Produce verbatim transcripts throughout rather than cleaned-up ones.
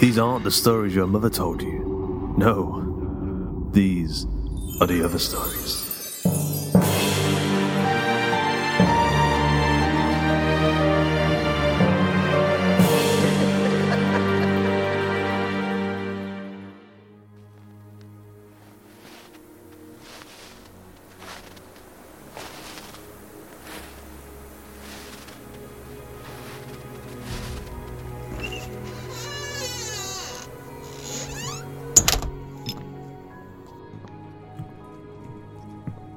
These aren't the stories your mother told you. No, these are the other stories.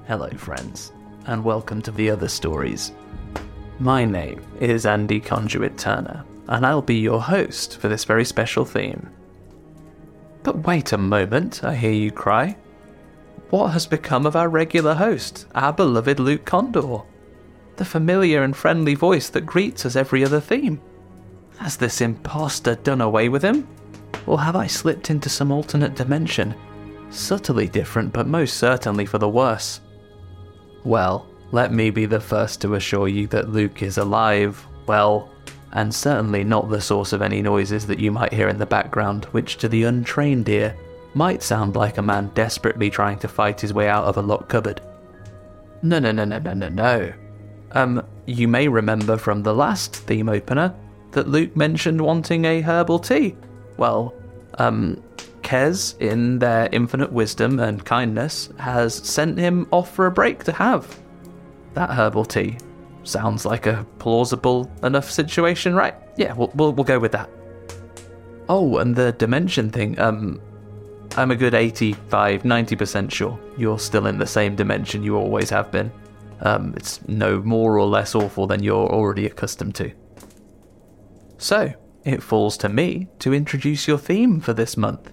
Hello friends, and welcome to The Other Stories. My name is Andy Conduit-Turner, and I'll be your host for this very special theme. But wait a moment, I hear you cry. What has become of our regular host, our beloved Luke Condor? The familiar and friendly voice that greets us every other theme. Has this imposter done away with him? Or have I slipped into some alternate dimension? Subtly different, but most certainly for the worse. Well, let me be the first to assure you that Luke is alive, well, and certainly not the source of any noises that you might hear in the background, which to the untrained ear might sound like a man desperately trying to fight his way out of a locked cupboard. No, no, no, no, no, no, no. Um, you may remember from the last theme opener that Luke mentioned wanting a herbal tea. Well, um... Kez, in their infinite wisdom and kindness, has sent him off for a break to have. That herbal tea sounds like a plausible enough situation, right? Yeah, we'll, we'll, we'll go with that. Oh, and the dimension thing, um, I'm a good eighty-five, ninety percent sure you're still in the same dimension you always have been. Um, it's no more or less awful than you're already accustomed to. So, it falls to me to introduce your theme for this month.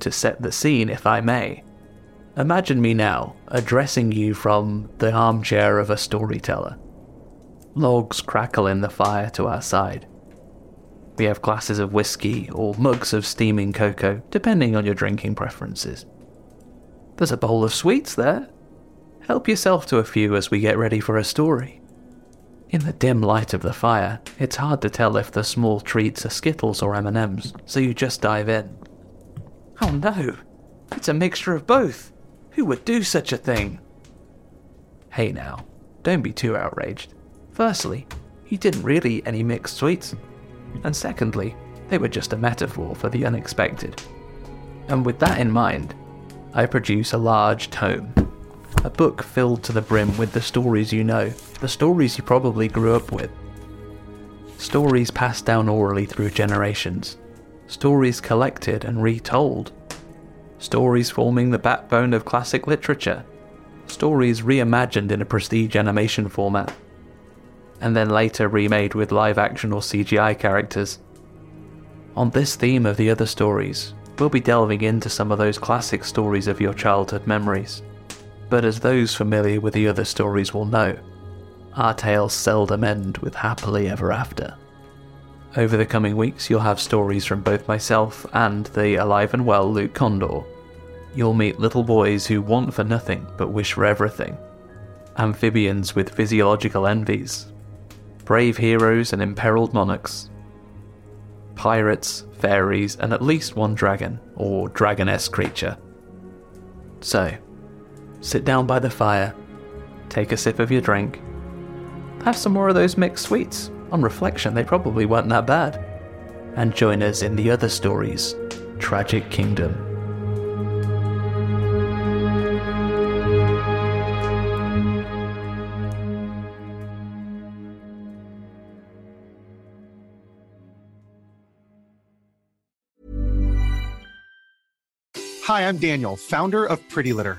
To set the scene, if I may. Imagine me now, addressing you from the armchair of a storyteller. Logs crackle in the fire to our side. We have glasses of whiskey or mugs of steaming cocoa, depending on your drinking preferences. There's a bowl of sweets there. Help yourself to a few as we get ready for a story. In the dim light of the fire, it's hard to tell if the small treats are Skittles or M and M's, so you just dive in. Oh no, it's a mixture of both. Who would do such a thing? Hey now, don't be too outraged. Firstly, he didn't really eat any mixed sweets. And secondly, they were just a metaphor for the unexpected. And with that in mind, I produce a large tome. A book filled to the brim with the stories you know, the stories you probably grew up with. stories passed down orally through generations, stories collected and retold, stories forming the backbone of classic literature, stories reimagined in a prestige animation format, and then later remade with live action or C G I characters. On this theme of the other stories, we'll be delving into some of those classic stories of your childhood memories, but as those familiar with the other stories will know, our tales seldom end with happily ever after. Over the coming weeks you'll have stories from both myself and the alive and well Luke Condor. You'll meet little boys who want for nothing but wish for everything, amphibians with physiological envies, brave heroes and imperiled monarchs, pirates, fairies, and at least one dragon, or dragoness creature. So, sit down by the fire, take a sip of your drink, have some more of those mixed sweets, on reflection they probably weren't that bad, and join us in the other stories, Tragic Kingdom. Hi, I'm Daniel, founder of Pretty Litter.